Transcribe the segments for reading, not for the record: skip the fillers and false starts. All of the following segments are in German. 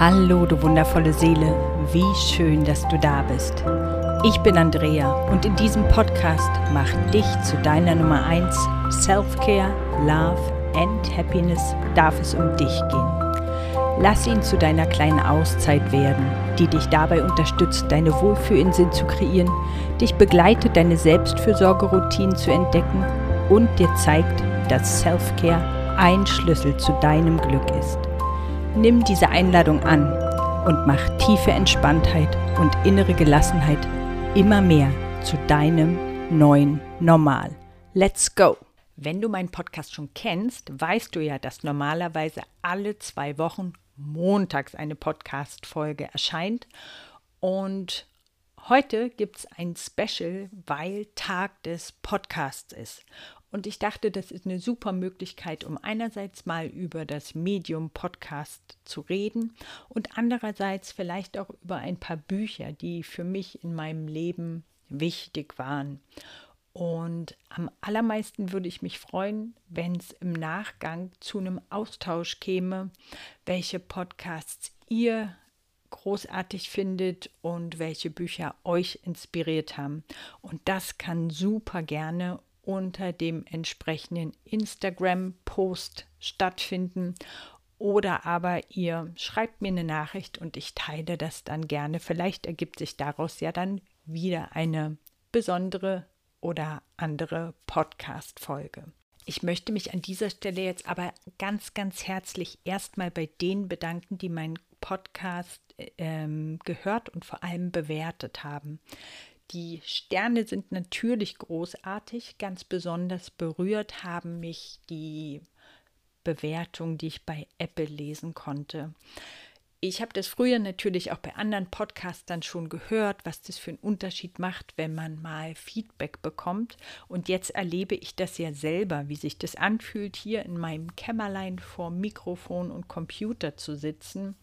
Hallo, du wundervolle Seele, wie schön, dass du da bist. Ich bin Andrea und in diesem Podcast mach dich zu deiner Nummer 1. Self-Care, Love and Happiness darf es um dich gehen. Lass ihn zu deiner kleinen Auszeit werden, die dich dabei unterstützt, deine Wohlfühlinsel zu kreieren, dich begleitet, deine Selbstfürsorgeroutinen zu entdecken und dir zeigt, dass Self-Care ein Schlüssel zu deinem Glück ist. Nimm diese Einladung an und mach tiefe Entspanntheit und innere Gelassenheit immer mehr zu deinem neuen Normal. Let's go! Wenn du meinen Podcast schon kennst, weißt du ja, dass normalerweise alle 2 Wochen montags eine Podcast-Folge erscheint. Und heute gibt es ein Special, weil Tag des Podcasts ist. Und ich dachte, das ist eine super Möglichkeit, um einerseits mal über das Medium Podcast zu reden und andererseits vielleicht auch über ein paar Bücher, die für mich in meinem Leben wichtig waren. Und am allermeisten würde ich mich freuen, wenn es im Nachgang zu einem Austausch käme, welche Podcasts ihr großartig findet und welche Bücher euch inspiriert haben. Und das kann super gerne unter dem entsprechenden Instagram-Post stattfinden oder aber ihr schreibt mir eine Nachricht und ich teile das dann gerne. Vielleicht ergibt sich daraus ja dann wieder eine besondere oder andere Podcast-Folge. Ich möchte mich an dieser Stelle jetzt aber ganz, ganz herzlich erstmal bei denen bedanken, die meinen Podcast gehört und vor allem bewertet haben. Die Sterne sind natürlich großartig, ganz besonders berührt haben mich die Bewertungen, die ich bei Apple lesen konnte. Ich habe das früher natürlich auch bei anderen Podcastern schon gehört, was das für einen Unterschied macht, wenn man mal Feedback bekommt. Und jetzt erlebe ich das ja selber, wie sich das anfühlt, hier in meinem Kämmerlein vor Mikrofon und Computer zu sitzen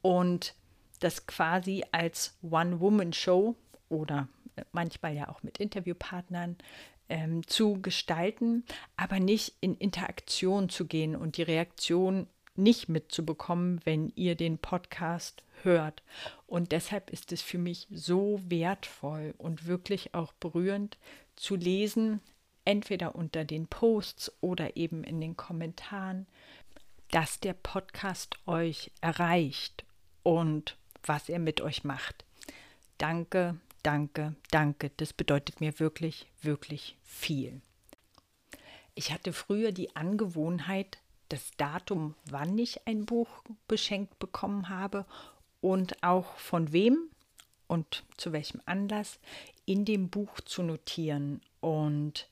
und das quasi als One-Woman-Show oder manchmal ja auch mit Interviewpartnern zu gestalten, aber nicht in Interaktion zu gehen und die Reaktion nicht mitzubekommen, wenn ihr den Podcast hört. Und deshalb ist es für mich so wertvoll und wirklich auch berührend zu lesen, entweder unter den Posts oder eben in den Kommentaren, dass der Podcast euch erreicht und was er mit euch macht. Danke. Danke, danke. Das bedeutet mir wirklich, wirklich viel. Ich hatte früher die Angewohnheit, das Datum, wann ich ein Buch beschenkt bekommen habe und auch von wem und zu welchem Anlass in dem Buch zu notieren. Und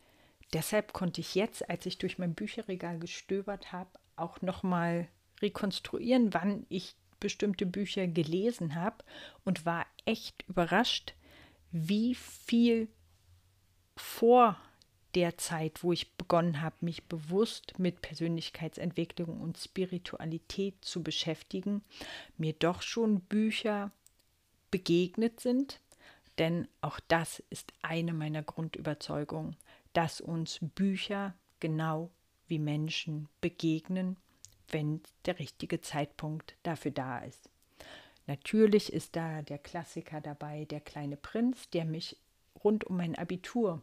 deshalb konnte ich jetzt, als ich durch mein Bücherregal gestöbert habe, auch nochmal rekonstruieren, wann ich bestimmte Bücher gelesen habe und war echt überrascht, wie viel vor der Zeit, wo ich begonnen habe, mich bewusst mit Persönlichkeitsentwicklung und Spiritualität zu beschäftigen, mir doch schon Bücher begegnet sind. Denn auch das ist eine meiner Grundüberzeugungen, dass uns Bücher genau wie Menschen begegnen, wenn der richtige Zeitpunkt dafür da ist. Natürlich ist da der Klassiker dabei, der kleine Prinz, der mich rund um mein Abitur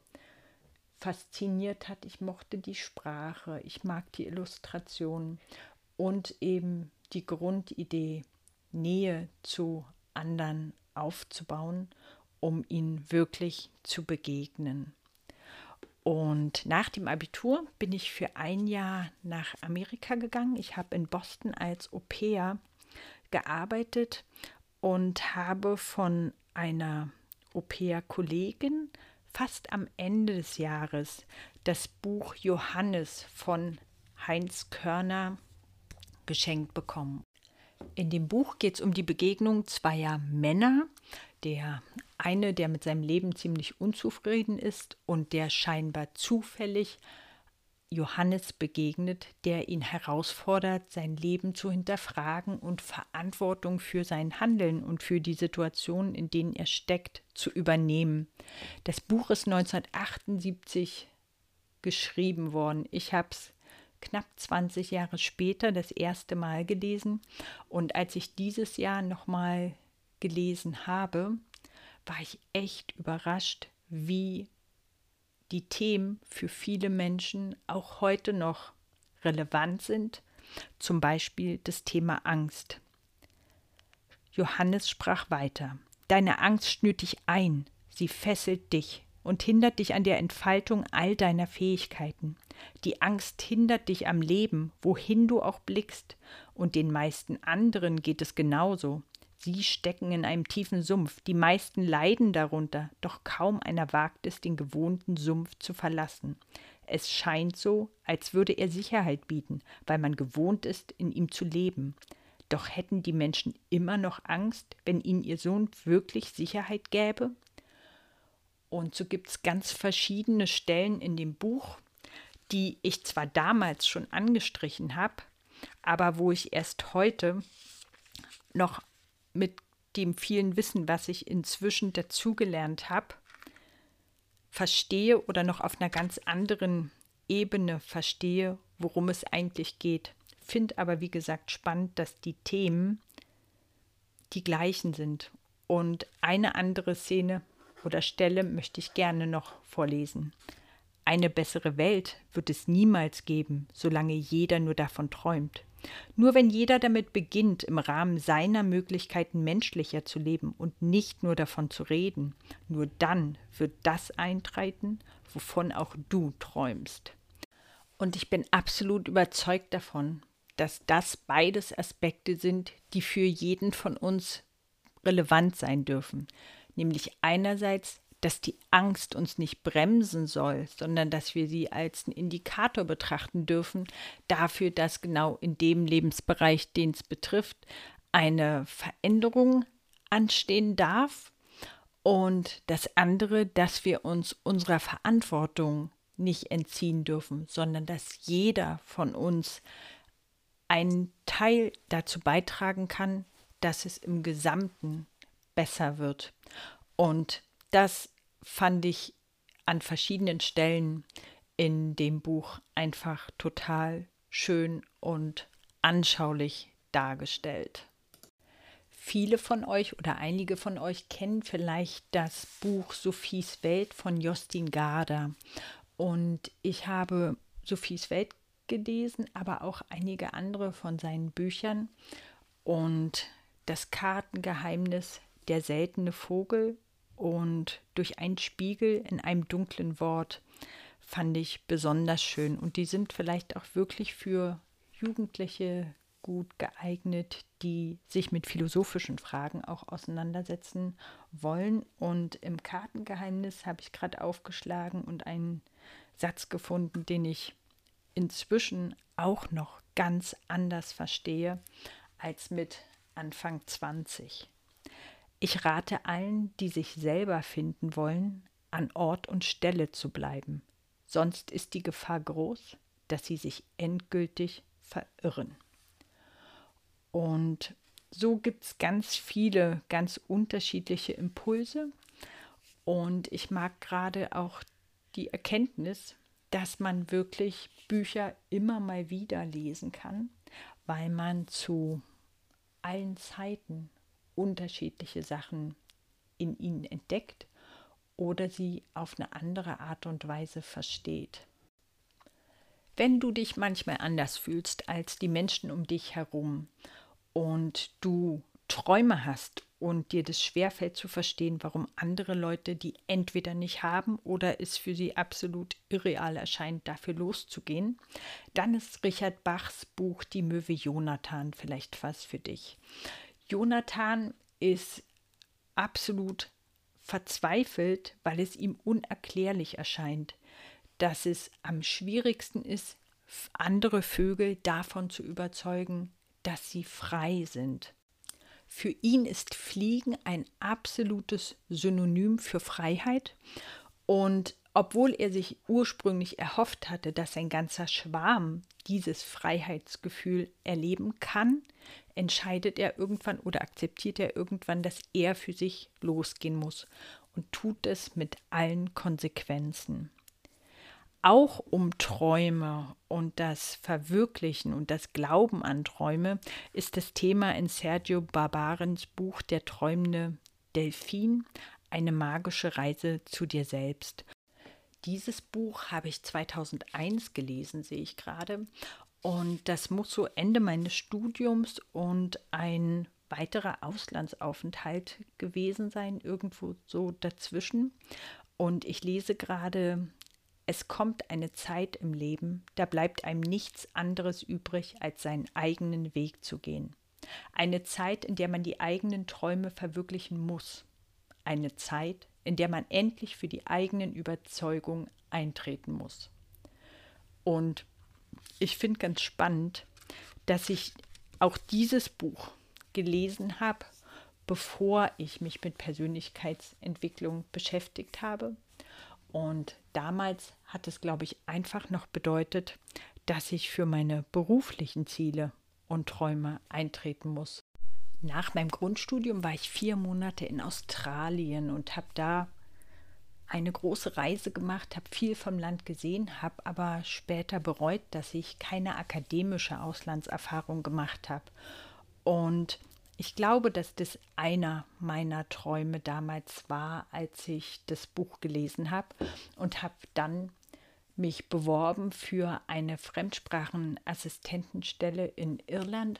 fasziniert hat. Ich mochte die Sprache, ich mag die Illustrationen und eben die Grundidee, Nähe zu anderen aufzubauen, um ihnen wirklich zu begegnen. Und nach dem Abitur bin ich für ein Jahr nach Amerika gegangen. Ich habe in Boston als Au-pair gearbeitet und habe von einer Au-pair-Kollegin fast am Ende des Jahres das Buch Johannes von Heinz Körner geschenkt bekommen. In dem Buch geht es um die Begegnung zweier Männer, der eine, der mit seinem Leben ziemlich unzufrieden ist und der scheinbar zufällig Johannes begegnet, der ihn herausfordert, sein Leben zu hinterfragen und Verantwortung für sein Handeln und für die Situationen, in denen er steckt, zu übernehmen. Das Buch ist 1978 geschrieben worden. Ich habe es knapp 20 Jahre später das erste Mal gelesen. Und als ich dieses Jahr nochmal gelesen habe, war ich echt überrascht, wie die Themen für viele Menschen auch heute noch relevant sind. Zum Beispiel das Thema Angst. Johannes sprach weiter. Deine Angst schnürt dich ein, sie fesselt dich und hindert dich an der Entfaltung all deiner Fähigkeiten. Die Angst hindert dich am Leben, wohin du auch blickst. Und den meisten anderen geht es genauso. Sie stecken in einem tiefen Sumpf, die meisten leiden darunter, doch kaum einer wagt es, den gewohnten Sumpf zu verlassen. Es scheint so, als würde er Sicherheit bieten, weil man gewohnt ist, in ihm zu leben. Doch hätten die Menschen immer noch Angst, wenn ihnen ihr Sohn wirklich Sicherheit gäbe? Und so gibt es ganz verschiedene Stellen in dem Buch, die ich zwar damals schon angestrichen habe, aber wo ich erst heute noch mit dem vielen Wissen, was ich inzwischen dazugelernt habe, verstehe oder noch auf einer ganz anderen Ebene verstehe, worum es eigentlich geht. Finde aber, wie gesagt, spannend, dass die Themen die gleichen sind. Und eine andere Szene oder Stelle möchte ich gerne noch vorlesen. Eine bessere Welt wird es niemals geben, solange jeder nur davon träumt. Nur wenn jeder damit beginnt, im Rahmen seiner Möglichkeiten menschlicher zu leben und nicht nur davon zu reden, nur dann wird das eintreten, wovon auch du träumst. Und ich bin absolut überzeugt davon, dass das beides Aspekte sind, die für jeden von uns relevant sein dürfen. Nämlich einerseits, dass die Angst uns nicht bremsen soll, sondern dass wir sie als einen Indikator betrachten dürfen, dafür, dass genau in dem Lebensbereich, den es betrifft, eine Veränderung anstehen darf. Und das andere, dass wir uns unserer Verantwortung nicht entziehen dürfen, sondern dass jeder von uns einen Teil dazu beitragen kann, dass es im Gesamten besser wird. Und das fand ich an verschiedenen Stellen in dem Buch einfach total schön und anschaulich dargestellt. Viele von euch oder einige von euch kennen vielleicht das Buch Sophies Welt von Jostein Gaarder. Und ich habe Sophies Welt gelesen, aber auch einige andere von seinen Büchern. Und das Kartengeheimnis, der seltene Vogel und durch einen Spiegel in einem dunklen Wort fand ich besonders schön. Und die sind vielleicht auch wirklich für Jugendliche gut geeignet, die sich mit philosophischen Fragen auch auseinandersetzen wollen. Und im Kartengeheimnis habe ich gerade aufgeschlagen und einen Satz gefunden, den ich inzwischen auch noch ganz anders verstehe als mit Anfang 20. Ich rate allen, die sich selber finden wollen, an Ort und Stelle zu bleiben. Sonst ist die Gefahr groß, dass sie sich endgültig verirren. Und so gibt es ganz viele, ganz unterschiedliche Impulse. Und ich mag gerade auch die Erkenntnis, dass man wirklich Bücher immer mal wieder lesen kann, weil man zu allen Zeiten unterschiedliche Sachen in ihnen entdeckt oder sie auf eine andere Art und Weise versteht. Wenn du dich manchmal anders fühlst als die Menschen um dich herum und du Träume hast und dir das schwerfällt zu verstehen, warum andere Leute die entweder nicht haben oder es für sie absolut irreal erscheint, dafür loszugehen, dann ist Richard Bachs Buch Die Möwe Jonathan vielleicht was für dich. Jonathan ist absolut verzweifelt, weil es ihm unerklärlich erscheint, dass es am schwierigsten ist, andere Vögel davon zu überzeugen, dass sie frei sind. Für ihn ist Fliegen ein absolutes Synonym für Freiheit. Und obwohl er sich ursprünglich erhofft hatte, dass sein ganzer Schwarm dieses Freiheitsgefühl erleben kann, entscheidet er irgendwann oder akzeptiert er irgendwann, dass er für sich losgehen muss und tut es mit allen Konsequenzen. auch um Träume und das Verwirklichen und das Glauben an Träume ist das Thema in Sergio Barbarens Buch Der träumende Delfin, eine magische Reise zu dir selbst. Dieses Buch habe ich 2001 gelesen, sehe ich gerade. Und das muss so Ende meines Studiums und ein weiterer Auslandsaufenthalt gewesen sein, irgendwo so dazwischen. Und ich lese gerade, es kommt eine Zeit im Leben, da bleibt einem nichts anderes übrig, als seinen eigenen Weg zu gehen. Eine Zeit, in der man die eigenen Träume verwirklichen muss. Eine Zeit, in der man endlich für die eigenen Überzeugungen eintreten muss. Und ich finde ganz spannend, dass ich auch dieses Buch gelesen habe, bevor ich mich mit Persönlichkeitsentwicklung beschäftigt habe. Und damals hat es, glaube ich, einfach noch bedeutet, dass ich für meine beruflichen Ziele und Träume eintreten muss. Nach meinem Grundstudium war ich 4 Monate in Australien und habe da eine große Reise gemacht, habe viel vom Land gesehen, habe aber später bereut, dass ich keine akademische Auslandserfahrung gemacht habe. Und ich glaube, dass das einer meiner Träume damals war, als ich das Buch gelesen habe, und habe dann mich beworben für eine Fremdsprachenassistentenstelle in Irland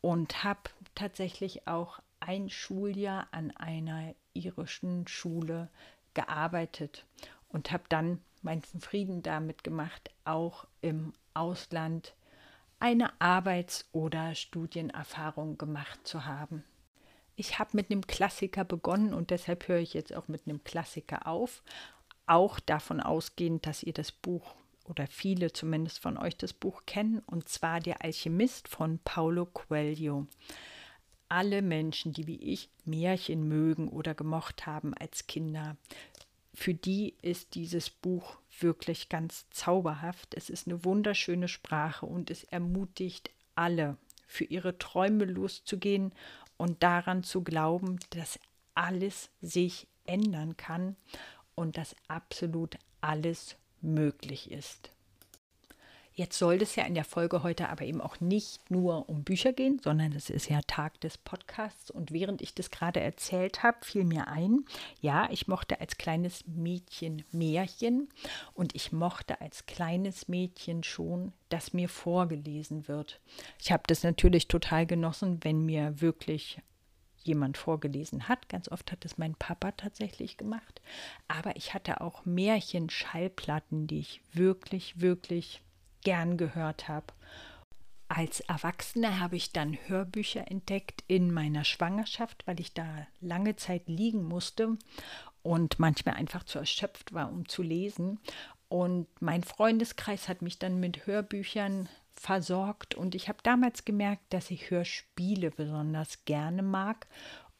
und habe tatsächlich auch ein Schuljahr an einer irischen Schule gearbeitet und habe dann meinen Frieden damit gemacht, auch im Ausland eine Arbeits- oder Studienerfahrung gemacht zu haben. Ich habe mit einem Klassiker begonnen und deshalb höre ich jetzt auch mit einem Klassiker auf. Auch davon ausgehend, dass ihr das Buch oder viele zumindest von euch das Buch kennen, und zwar Der Alchemist von Paulo Coelho. Alle Menschen, die wie ich Märchen mögen oder gemocht haben als Kinder, für die ist dieses Buch wirklich ganz zauberhaft. Es ist eine wunderschöne Sprache und es ermutigt alle, für ihre Träume loszugehen und daran zu glauben, dass alles sich ändern kann und dass absolut alles möglich ist. Jetzt soll es ja in der Folge heute aber eben auch nicht nur um Bücher gehen, sondern es ist ja Tag des Podcasts, und während ich das gerade erzählt habe, fiel mir ein, ja, ich mochte als kleines Mädchen Märchen, und ich mochte als kleines Mädchen schon, dass mir vorgelesen wird. Ich habe das natürlich total genossen, wenn mir wirklich jemand vorgelesen hat. Ganz oft hat es mein Papa tatsächlich gemacht, aber ich hatte auch Märchenschallplatten, die ich wirklich, wirklich gern gehört habe. Als Erwachsene habe ich dann Hörbücher entdeckt in meiner Schwangerschaft, weil ich da lange Zeit liegen musste und manchmal einfach zu erschöpft war, um zu lesen. Und mein Freundeskreis hat mich dann mit Hörbüchern versorgt, und ich habe damals gemerkt, dass ich Hörspiele besonders gerne mag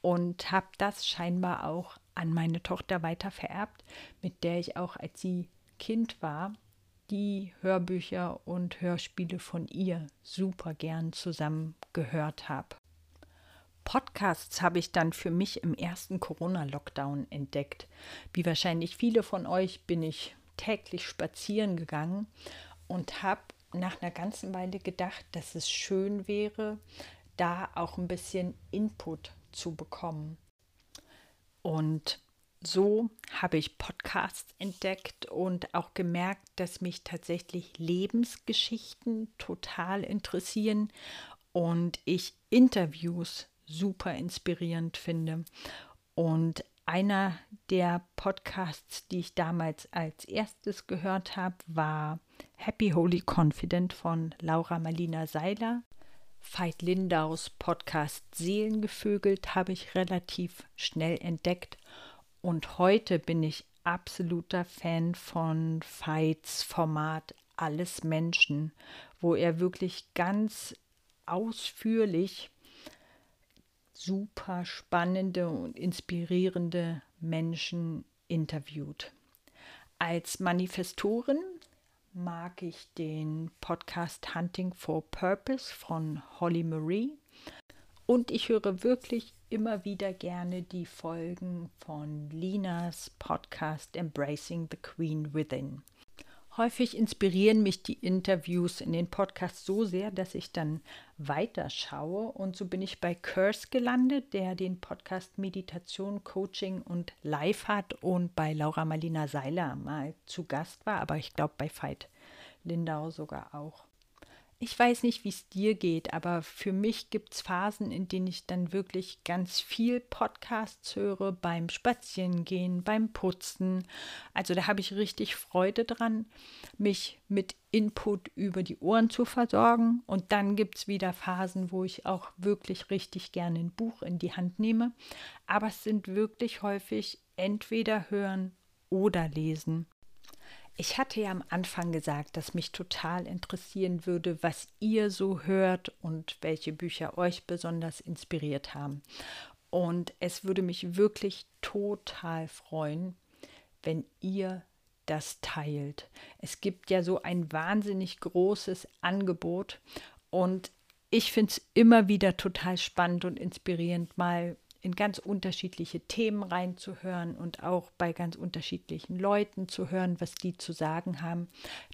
und habe das scheinbar auch an meine Tochter weitervererbt, mit der ich auch, als sie Kind war, die Hörbücher und Hörspiele von ihr super gern zusammen gehört habe. Podcasts habe ich dann für mich im ersten Corona-Lockdown entdeckt. Wie wahrscheinlich viele von euch bin ich täglich spazieren gegangen und habe nach einer ganzen Weile gedacht, dass es schön wäre, da auch ein bisschen Input zu bekommen. Und so habe ich Podcasts entdeckt und auch gemerkt, dass mich tatsächlich Lebensgeschichten total interessieren und ich Interviews super inspirierend finde. Und einer der Podcasts, die ich damals als erstes gehört habe, war Happy Holy Confident von Laura Malina Seiler. Veit Lindaus Podcast Seelengevögelt habe ich relativ schnell entdeckt. Und heute bin ich absoluter Fan von Veits Format Alles Menschen, wo er wirklich ganz ausführlich super spannende und inspirierende Menschen interviewt. Als Manifestorin mag ich den Podcast Hunting for Purpose von Holly Marie. Und ich höre wirklich immer wieder gerne die Folgen von Linas Podcast Embracing the Queen Within. Häufig inspirieren mich die Interviews in den Podcasts so sehr, dass ich dann weiterschaue. Und so bin ich bei Curse gelandet, der den Podcast Meditation, Coaching und Live hat und bei Laura Malina Seiler mal zu Gast war, aber ich glaube bei Veit Lindau sogar auch. Ich weiß nicht, wie es dir geht, aber für mich gibt es Phasen, in denen ich dann wirklich ganz viel Podcasts höre, beim Spazierengehen, beim Putzen. Also da habe ich richtig Freude dran, mich mit Input über die Ohren zu versorgen. Und dann gibt es wieder Phasen, wo ich auch wirklich richtig gerne ein Buch in die Hand nehme. Aber es sind wirklich häufig entweder hören oder lesen. Ich hatte ja am Anfang gesagt, dass mich total interessieren würde, was ihr so hört und welche Bücher euch besonders inspiriert haben. Und es würde mich wirklich total freuen, wenn ihr das teilt. Es gibt ja so ein wahnsinnig großes Angebot und ich finde es immer wieder total spannend und inspirierend, mal in ganz unterschiedliche Themen reinzuhören und auch bei ganz unterschiedlichen Leuten zu hören, was die zu sagen haben.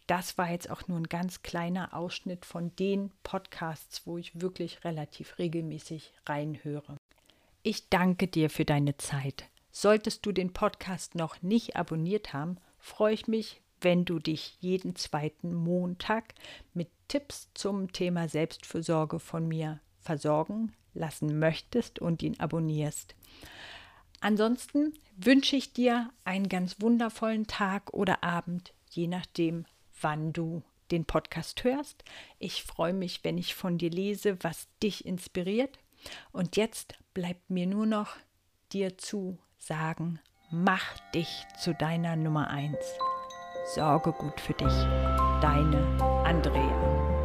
Das war jetzt auch nur ein ganz kleiner Ausschnitt von den Podcasts, wo ich wirklich relativ regelmäßig reinhöre. Ich danke dir für deine Zeit. Solltest du den Podcast noch nicht abonniert haben, freue ich mich, wenn du dich jeden zweiten Montag mit Tipps zum Thema Selbstfürsorge von mir versorgen lassen möchtest und ihn abonnierst. Ansonsten wünsche ich dir einen ganz wundervollen Tag oder Abend, je nachdem, wann du den Podcast hörst. Ich freue mich, wenn ich von dir lese, was dich inspiriert. Und jetzt bleibt mir nur noch dir zu sagen, mach dich zu deiner Nummer 1. Sorge gut für dich. Deine Andrea.